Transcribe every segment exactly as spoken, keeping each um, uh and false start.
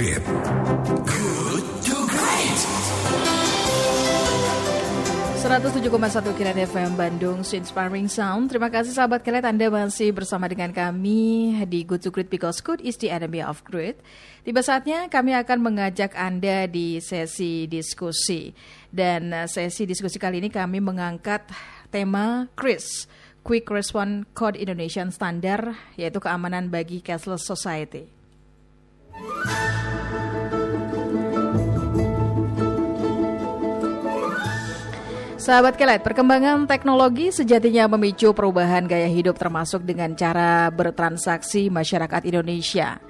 Great. Good to Great. seratus tujuh koma satu Kiran F M Bandung, Inspiring Sound. Terima kasih sahabat Kiran, Anda masih bersama dengan kami di Good to Great because good is the enemy of great. Tiba saatnya kami akan mengajak Anda di sesi diskusi. Dan sesi diskusi kali ini kami mengangkat tema Q R I S, Quick Response Code Indonesian Standard, yaitu keamanan bagi cashless society. Sahabat Kelet, perkembangan teknologi sejatinya memicu perubahan gaya hidup termasuk dengan cara bertransaksi masyarakat Indonesia.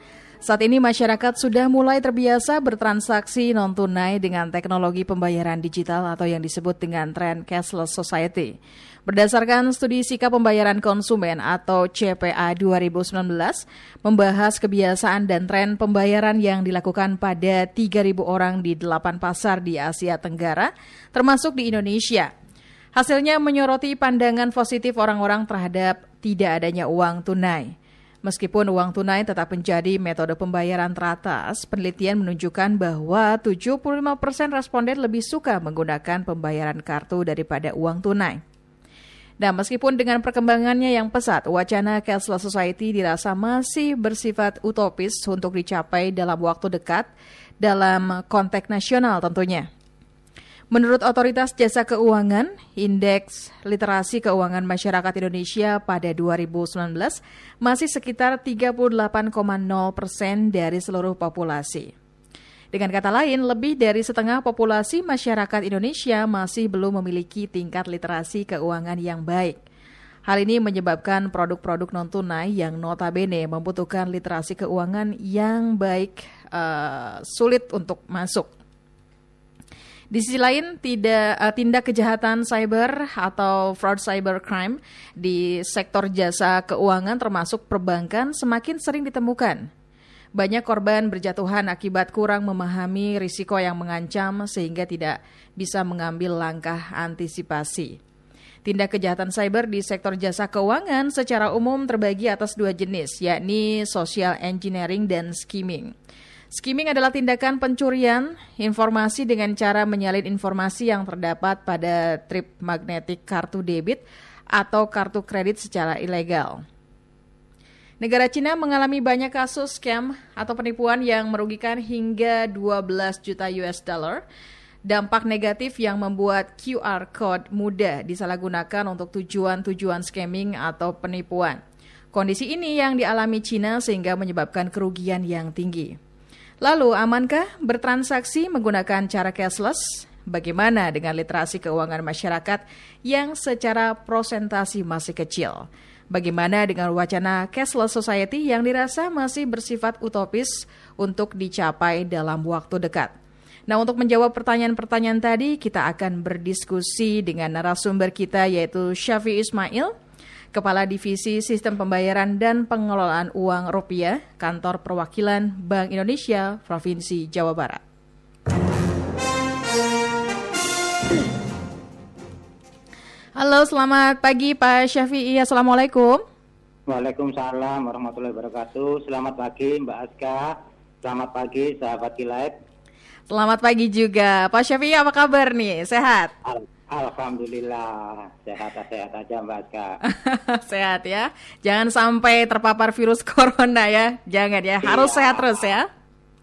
Saat ini masyarakat sudah mulai terbiasa bertransaksi non-tunai dengan teknologi pembayaran digital atau yang disebut dengan tren cashless society. Berdasarkan studi Sikap Pembayaran Konsumen atau C P A dua ribu sembilan belas, membahas kebiasaan dan tren pembayaran yang dilakukan pada tiga ribu orang di delapan pasar di Asia Tenggara, termasuk di Indonesia. Hasilnya menyoroti pandangan positif orang-orang terhadap tidak adanya uang tunai. Meskipun uang tunai tetap menjadi metode pembayaran teratas, penelitian menunjukkan bahwa tujuh puluh lima persen responden lebih suka menggunakan pembayaran kartu daripada uang tunai. Nah, meskipun dengan perkembangannya yang pesat, wacana cashless society dirasa masih bersifat utopis untuk dicapai dalam waktu dekat dalam konteks nasional tentunya. Menurut Otoritas Jasa Keuangan, Indeks Literasi Keuangan Masyarakat Indonesia pada dua ribu sembilan belas masih sekitar tiga puluh delapan koma nol persen dari seluruh populasi. Dengan kata lain, lebih dari setengah populasi masyarakat Indonesia masih belum memiliki tingkat literasi keuangan yang baik. Hal ini menyebabkan produk-produk non-tunai yang notabene membutuhkan literasi keuangan yang baik uh, sulit untuk masuk. Di sisi lain, tidak, tindak kejahatan cyber atau fraud cyber crime di sektor jasa keuangan termasuk perbankan semakin sering ditemukan. Banyak korban berjatuhan akibat kurang memahami risiko yang mengancam sehingga tidak bisa mengambil langkah antisipasi. Tindak kejahatan siber di sektor jasa keuangan secara umum terbagi atas dua jenis, yakni social engineering dan skimming. Skimming adalah tindakan pencurian informasi dengan cara menyalin informasi yang terdapat pada strip magnetik kartu debit atau kartu kredit secara ilegal. Negara Cina mengalami banyak kasus scam atau penipuan yang merugikan hingga dua belas juta U S dollar. Dampak negatif yang membuat Q R code mudah disalahgunakan untuk tujuan-tujuan scamming atau penipuan. Kondisi ini yang dialami Cina sehingga menyebabkan kerugian yang tinggi. Lalu, amankah bertransaksi menggunakan cara cashless? Bagaimana dengan literasi keuangan masyarakat yang secara prosentasi masih kecil? Bagaimana dengan wacana cashless society yang dirasa masih bersifat utopis untuk dicapai dalam waktu dekat? Nah, untuk menjawab pertanyaan-pertanyaan tadi, kita akan berdiskusi dengan narasumber kita yaitu Syafii Ismail, Kepala Divisi Sistem Pembayaran dan Pengelolaan Uang Rupiah, Kantor Perwakilan Bank Indonesia, Provinsi Jawa Barat. Halo, selamat pagi Pak Syafii. Assalamualaikum. Waalaikumsalam warahmatullahi wabarakatuh. Selamat pagi Mbak Aska. Selamat pagi sahabat Kilat. Selamat pagi juga Pak Syafii, apa kabar nih? Sehat? Al- Alhamdulillah sehat-sehat aja Mbak Aska. Sehat ya. Jangan sampai terpapar virus corona ya. Jangan ya. Harus iya. Sehat terus ya.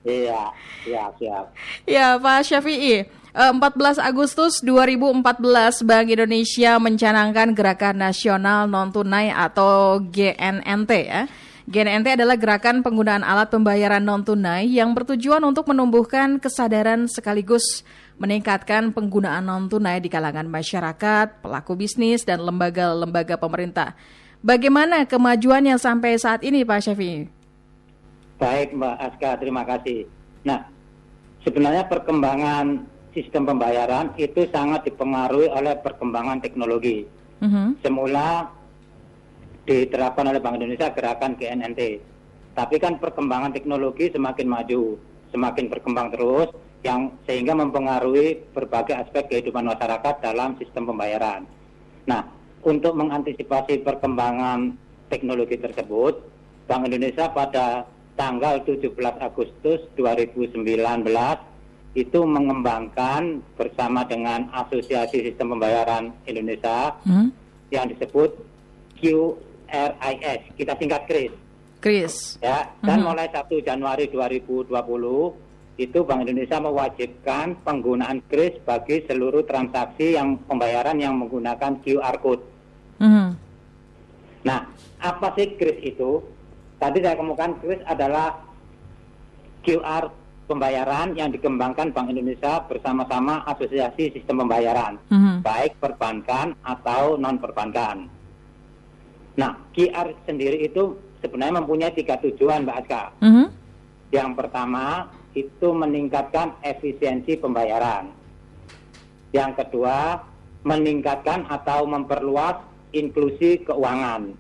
Iya, siap, siap. Ya Pak Syafii, empat belas Agustus dua ribu empat belas Bank Indonesia mencanangkan Gerakan Nasional Non-Tunai atau G N N T ya. G N N T adalah gerakan penggunaan alat pembayaran non-tunai yang bertujuan untuk menumbuhkan kesadaran sekaligus meningkatkan penggunaan non-tunai di kalangan masyarakat, pelaku bisnis, dan lembaga-lembaga pemerintah. Bagaimana kemajuannya sampai saat ini Pak Syafii? Baik Mbak Aska, terima kasih. Nah, sebenarnya perkembangan sistem pembayaran itu sangat dipengaruhi oleh perkembangan teknologi. Uh-huh. Semula diterapkan oleh Bank Indonesia gerakan G N N T. Tapi kan perkembangan teknologi semakin maju, semakin berkembang terus, yang sehingga mempengaruhi berbagai aspek kehidupan masyarakat dalam sistem pembayaran. Nah, untuk mengantisipasi perkembangan teknologi tersebut, Bank Indonesia pada tanggal tujuh belas Agustus dua ribu sembilan belas itu mengembangkan bersama dengan Asosiasi Sistem Pembayaran Indonesia hmm? yang disebut Q R I S, kita singkat QRIS. QRIS. Ya, dan hmm. mulai satu Januari dua ribu dua puluh itu Bank Indonesia mewajibkan penggunaan QRIS bagi seluruh transaksi yang pembayaran yang menggunakan Q R code. Hmm. Nah, apa sih QRIS itu? Tadi saya kemukakan QRIS adalah Q R pembayaran yang dikembangkan Bank Indonesia bersama-sama Asosiasi Sistem Pembayaran, mm-hmm. baik perbankan atau non-perbankan. Nah, Q R sendiri itu sebenarnya mempunyai tiga tujuan, Mbak Aska. Mm-hmm. Yang pertama, itu meningkatkan efisiensi pembayaran. Yang kedua, meningkatkan atau memperluas inklusi keuangan.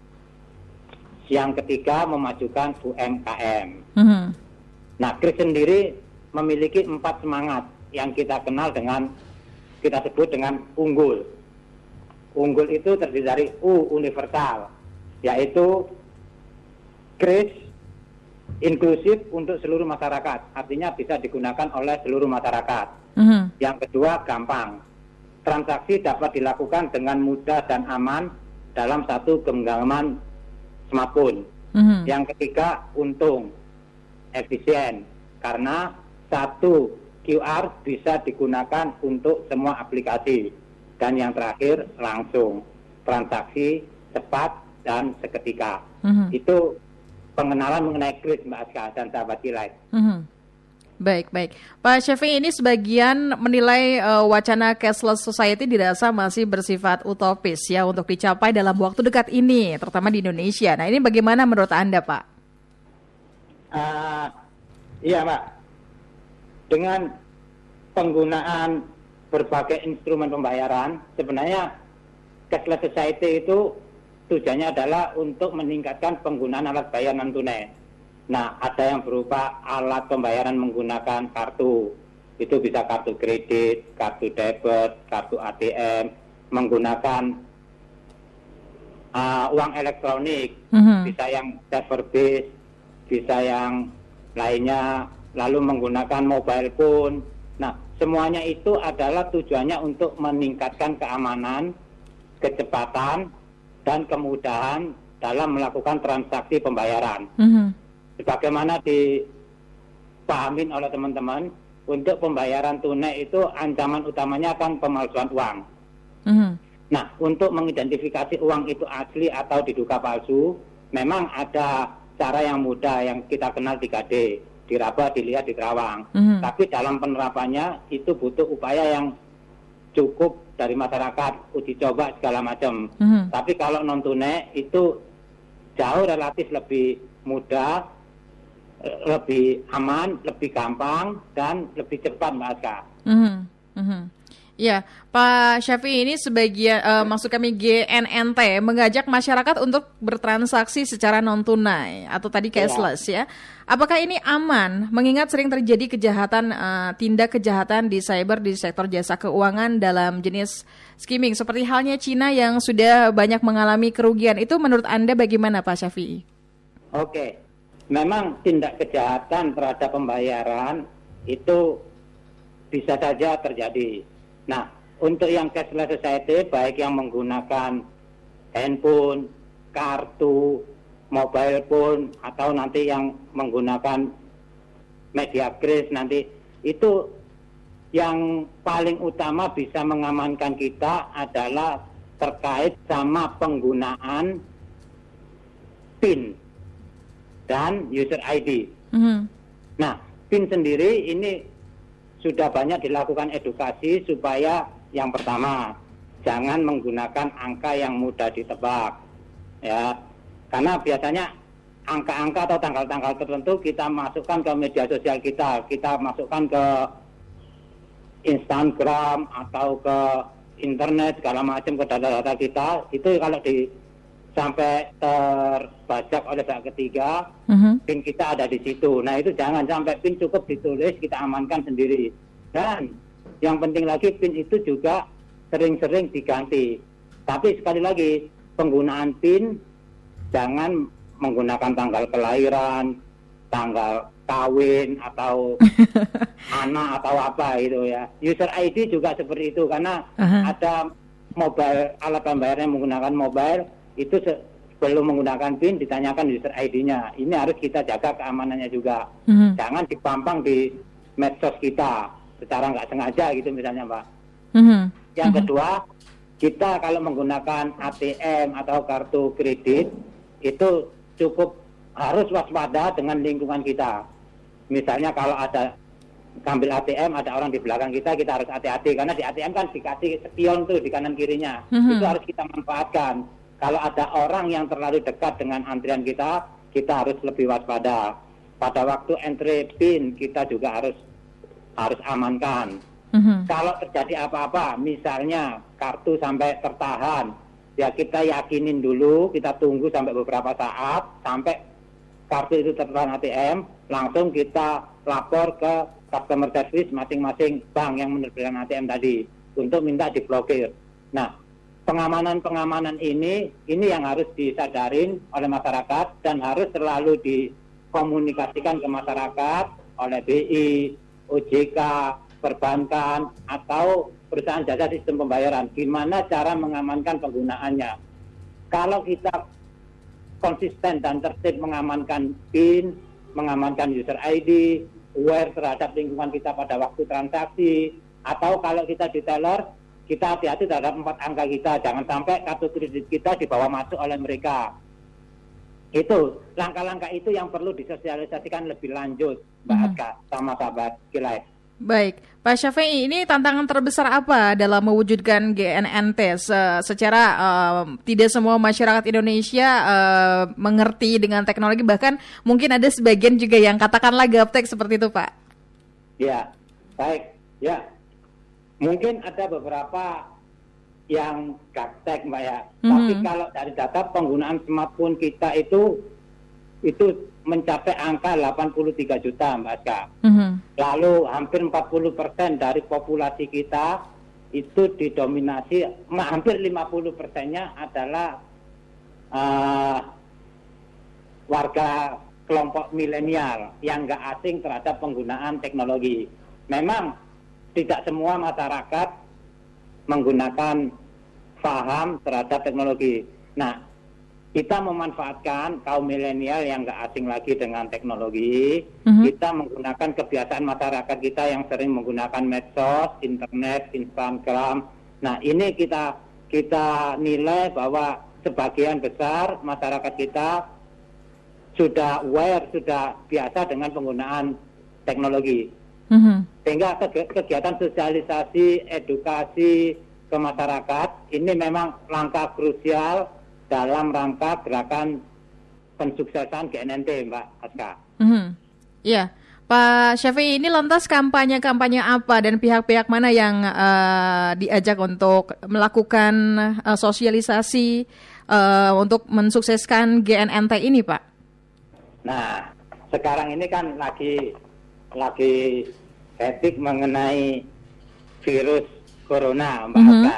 Yang ketiga, memajukan U M K M. Mm-hmm. Nah, QRIS sendiri memiliki empat semangat yang kita kenal dengan, kita sebut dengan unggul. Unggul itu terdiri dari U, universal, yaitu QRIS inklusif untuk seluruh masyarakat, artinya bisa digunakan oleh seluruh masyarakat. Mm-hmm. Yang kedua, gampang. Transaksi dapat dilakukan dengan mudah dan aman dalam satu genggaman smartphone. Mm-hmm. Yang ketiga, untung, efisien, karena satu Q R bisa digunakan untuk semua aplikasi. Dan yang terakhir, langsung, transaksi cepat dan seketika. Mm-hmm. Itu pengenalan mengenai QRIS, Mbak Aska dan sahabat Kilat. Mm-hmm. Baik, baik. Pak Syafii, ini sebagian menilai uh, wacana cashless society dirasa masih bersifat utopis ya untuk dicapai dalam waktu dekat ini, terutama di Indonesia. Nah, ini bagaimana menurut Anda, Pak? Uh, iya, Pak. Dengan penggunaan berbagai instrumen pembayaran, sebenarnya cashless society itu tujuannya adalah untuk meningkatkan penggunaan alat bayar non tunai. Nah, ada yang berupa alat pembayaran menggunakan kartu. Itu bisa kartu kredit, kartu debit, kartu A T M, menggunakan uh, uang elektronik, mm-hmm. bisa yang server base, bisa yang lainnya, lalu menggunakan mobile phone. Nah, semuanya itu adalah tujuannya untuk meningkatkan keamanan, kecepatan, dan kemudahan dalam melakukan transaksi pembayaran. Mm-hmm. Sebagaimana dipahamin oleh teman-teman, untuk pembayaran tunai itu ancaman utamanya akan pemalsuan uang. Mm-hmm. Nah, untuk mengidentifikasi uang itu asli atau diduga palsu, memang ada cara yang mudah yang kita kenal tiga D, diraba, dilihat, diterawang. Mm-hmm. Tapi dalam penerapannya itu butuh upaya yang cukup dari masyarakat, uji coba segala macam. Mm-hmm. Tapi kalau non tunai itu jauh relatif lebih mudah, lebih aman, lebih gampang, dan lebih cepat, Mbak Aska. Mm-hmm. Mm-hmm. Ya, Pak Syafii, ini sebagian, uh, maksud kami G N N T mengajak masyarakat untuk bertransaksi secara non-tunai atau tadi cashless ya. ya. Apakah ini aman mengingat sering terjadi kejahatan, uh, tindak kejahatan di cyber di sektor jasa keuangan dalam jenis skimming seperti halnya Cina yang sudah banyak mengalami kerugian. Itu menurut Anda bagaimana, Pak Syafii? Oke. Memang tindak kejahatan terhadap pembayaran itu bisa saja terjadi. Nah, untuk yang cashless society, baik yang menggunakan handphone, kartu, mobile phone, atau nanti yang menggunakan media QRIS nanti, itu yang paling utama bisa mengamankan kita adalah terkait sama penggunaan PIN dan user I D. Mm-hmm. Nah, PIN sendiri ini sudah banyak dilakukan edukasi supaya yang pertama jangan menggunakan angka yang mudah ditebak, ya, karena biasanya angka-angka atau tanggal-tanggal tertentu kita masukkan ke media sosial kita, kita masukkan ke Instagram atau ke internet segala macam ke data-data kita itu kalau di sampai terbajak oleh pihak ketiga, uh-huh. PIN kita ada di situ. Nah, itu jangan sampai PIN cukup ditulis, kita amankan sendiri. Dan yang penting lagi, PIN itu juga sering-sering diganti. Tapi sekali lagi, penggunaan PIN jangan menggunakan tanggal kelahiran, tanggal kawin atau anak atau apa gitu ya. User I D juga seperti itu, karena uh-huh. ada mobile, alat pembayaran yang menggunakan mobile itu sebelum menggunakan PIN ditanyakan user I D-nya. Ini harus kita jaga keamanannya juga. Uh-huh. Jangan dipampang di medsos kita secara nggak sengaja gitu misalnya, Mbak. Uh-huh. Yang uh-huh. kedua, kita kalau menggunakan A T M atau kartu kredit itu cukup harus waspada dengan lingkungan kita. Misalnya kalau ada ngambil A T M, ada orang di belakang kita, kita harus hati-hati. Karena di A T M kan dikasih spion tuh di kanan kirinya. Mm-hmm. Itu harus kita manfaatkan. Kalau ada orang yang terlalu dekat dengan antrian kita, kita harus lebih waspada. Pada waktu entry PIN kita juga harus harus amankan. Mm-hmm. Kalau terjadi apa-apa, misalnya kartu sampai tertahan, ya kita yakinin dulu, kita tunggu sampai beberapa saat, sampai kartu itu tertahan A T M, langsung kita lapor ke customer service masing-masing bank yang menerbitkan A T M tadi untuk minta diblokir. Nah, pengamanan-pengamanan ini ini yang harus disadarin oleh masyarakat dan harus selalu dikomunikasikan ke masyarakat oleh B I, O J K, perbankan atau perusahaan jasa sistem pembayaran. Gimana cara mengamankan penggunaannya? Kalau kita konsisten dan tertib mengamankan PIN, mengamankan user I D, aware terhadap lingkungan kita pada waktu transaksi, atau kalau kita di teller, kita hati-hati terhadap empat angka kita, jangan sampai kartu kredit kita dibawa masuk oleh mereka. Itu, langkah-langkah itu yang perlu disosialisasikan lebih lanjut, Mbak Atka, sama sahabat Kilai. Baik, Pak Syafii, ini tantangan terbesar apa dalam mewujudkan G N N T se- secara uh, tidak semua masyarakat Indonesia uh, mengerti dengan teknologi, bahkan mungkin ada sebagian juga yang katakanlah gaptek seperti itu, Pak. Ya, baik. Ya, mungkin ada beberapa yang gaptek, Mbak ya. Mm-hmm. Tapi kalau dari data penggunaan smartphone kita itu itu mencapai angka delapan puluh tiga juta, Mbak Aska. Mm-hmm. Lalu hampir empat puluh persen dari populasi kita itu didominasi, hampir lima puluh persennya adalah uh, warga kelompok milenial yang nggak asing terhadap penggunaan teknologi. Memang tidak semua masyarakat menggunakan paham terhadap teknologi. Nah, kita memanfaatkan kaum milenial yang nggak asing lagi dengan teknologi. Mm-hmm. Kita menggunakan kebiasaan masyarakat kita yang sering menggunakan medsos, internet, Instagram. Nah, ini kita kita nilai bahwa sebagian besar masyarakat kita sudah aware, sudah biasa dengan penggunaan teknologi. Mm-hmm. Sehingga kegiatan sosialisasi, edukasi ke masyarakat ini memang langkah krusial dalam rangka gerakan pensuksesan G N N T, Mbak Aska. Mm-hmm. Ya, Pak Syafii, ini lantas kampanye-kampanye apa dan pihak-pihak mana yang uh, diajak untuk melakukan uh, sosialisasi uh, untuk mensukseskan G N N T ini, Pak? Nah, sekarang ini kan lagi lagi etik mengenai virus corona, Mbak mm-hmm. Aska,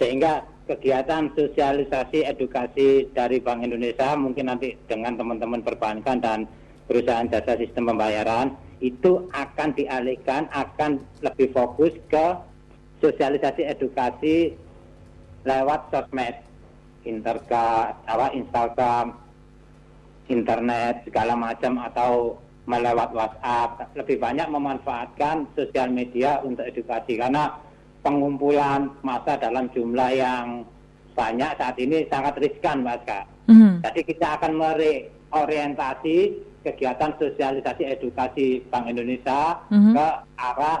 sehingga kegiatan sosialisasi edukasi dari Bank Indonesia mungkin nanti dengan teman-teman perbankan dan perusahaan jasa sistem pembayaran itu akan dialihkan, akan lebih fokus ke sosialisasi edukasi lewat sosmed, interka, apa, Instagram, internet segala macam atau melewat WhatsApp, lebih banyak memanfaatkan sosial media untuk edukasi karena pengumpulan massa dalam jumlah yang banyak saat ini sangat riskan, Mas Kak. Mm-hmm. Jadi kita akan mereorientasi kegiatan sosialisasi edukasi Bank Indonesia mm-hmm. ke arah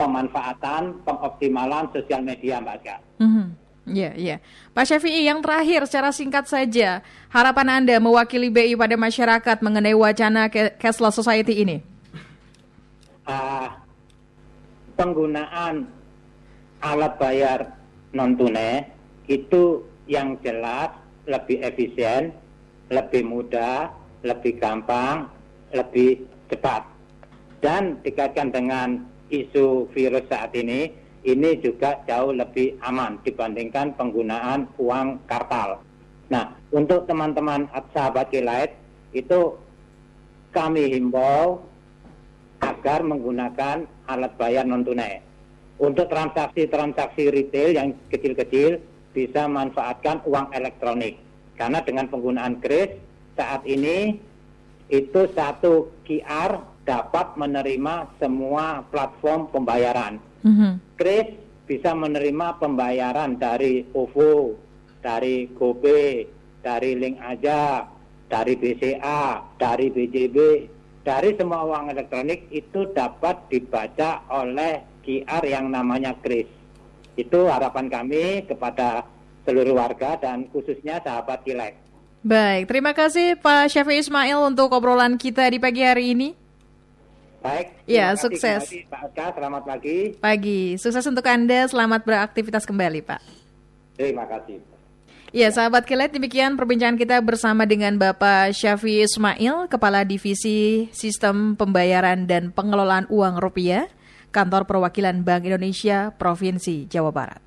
pemanfaatan, pengoptimalan sosial media, Mas Kak. Mm-hmm. Ya, yeah, ya, yeah. Pak Syafii, yang terakhir secara singkat saja, harapan Anda mewakili B I pada masyarakat mengenai wacana cashless society ini? Uh, penggunaan alat bayar non-tunai itu yang jelas lebih efisien, lebih mudah, lebih gampang, lebih cepat. Dan dikaitkan dengan isu virus saat ini, ini juga jauh lebih aman dibandingkan penggunaan uang kartal. Nah, untuk teman-teman sahabat Kilait, itu kami himbau agar menggunakan alat bayar non-tunai. Untuk transaksi-transaksi retail yang kecil-kecil bisa manfaatkan uang elektronik. Karena dengan penggunaan QRIS saat ini itu satu Q R dapat menerima semua platform pembayaran. Mm-hmm. QRIS bisa menerima pembayaran dari O V O, dari GoPay, dari LinkAja, dari B C A, dari B J B, dari semua uang elektronik itu dapat dibaca oleh Q R yang namanya QRIS. Itu harapan kami kepada seluruh warga dan khususnya sahabat Tilek. Baik, terima kasih Pak Syafii Ismail untuk obrolan kita di pagi hari ini. Baik, ya, sukses. Kembali, Pak Aka, selamat pagi. Pagi, sukses untuk Anda, selamat beraktivitas kembali Pak. Terima kasih. Ya, sahabat Kilet, demikian perbincangan kita bersama dengan Bapak Syafii Ismail, Kepala Divisi Sistem Pembayaran dan Pengelolaan Uang Rupiah, Kantor Perwakilan Bank Indonesia, Provinsi Jawa Barat.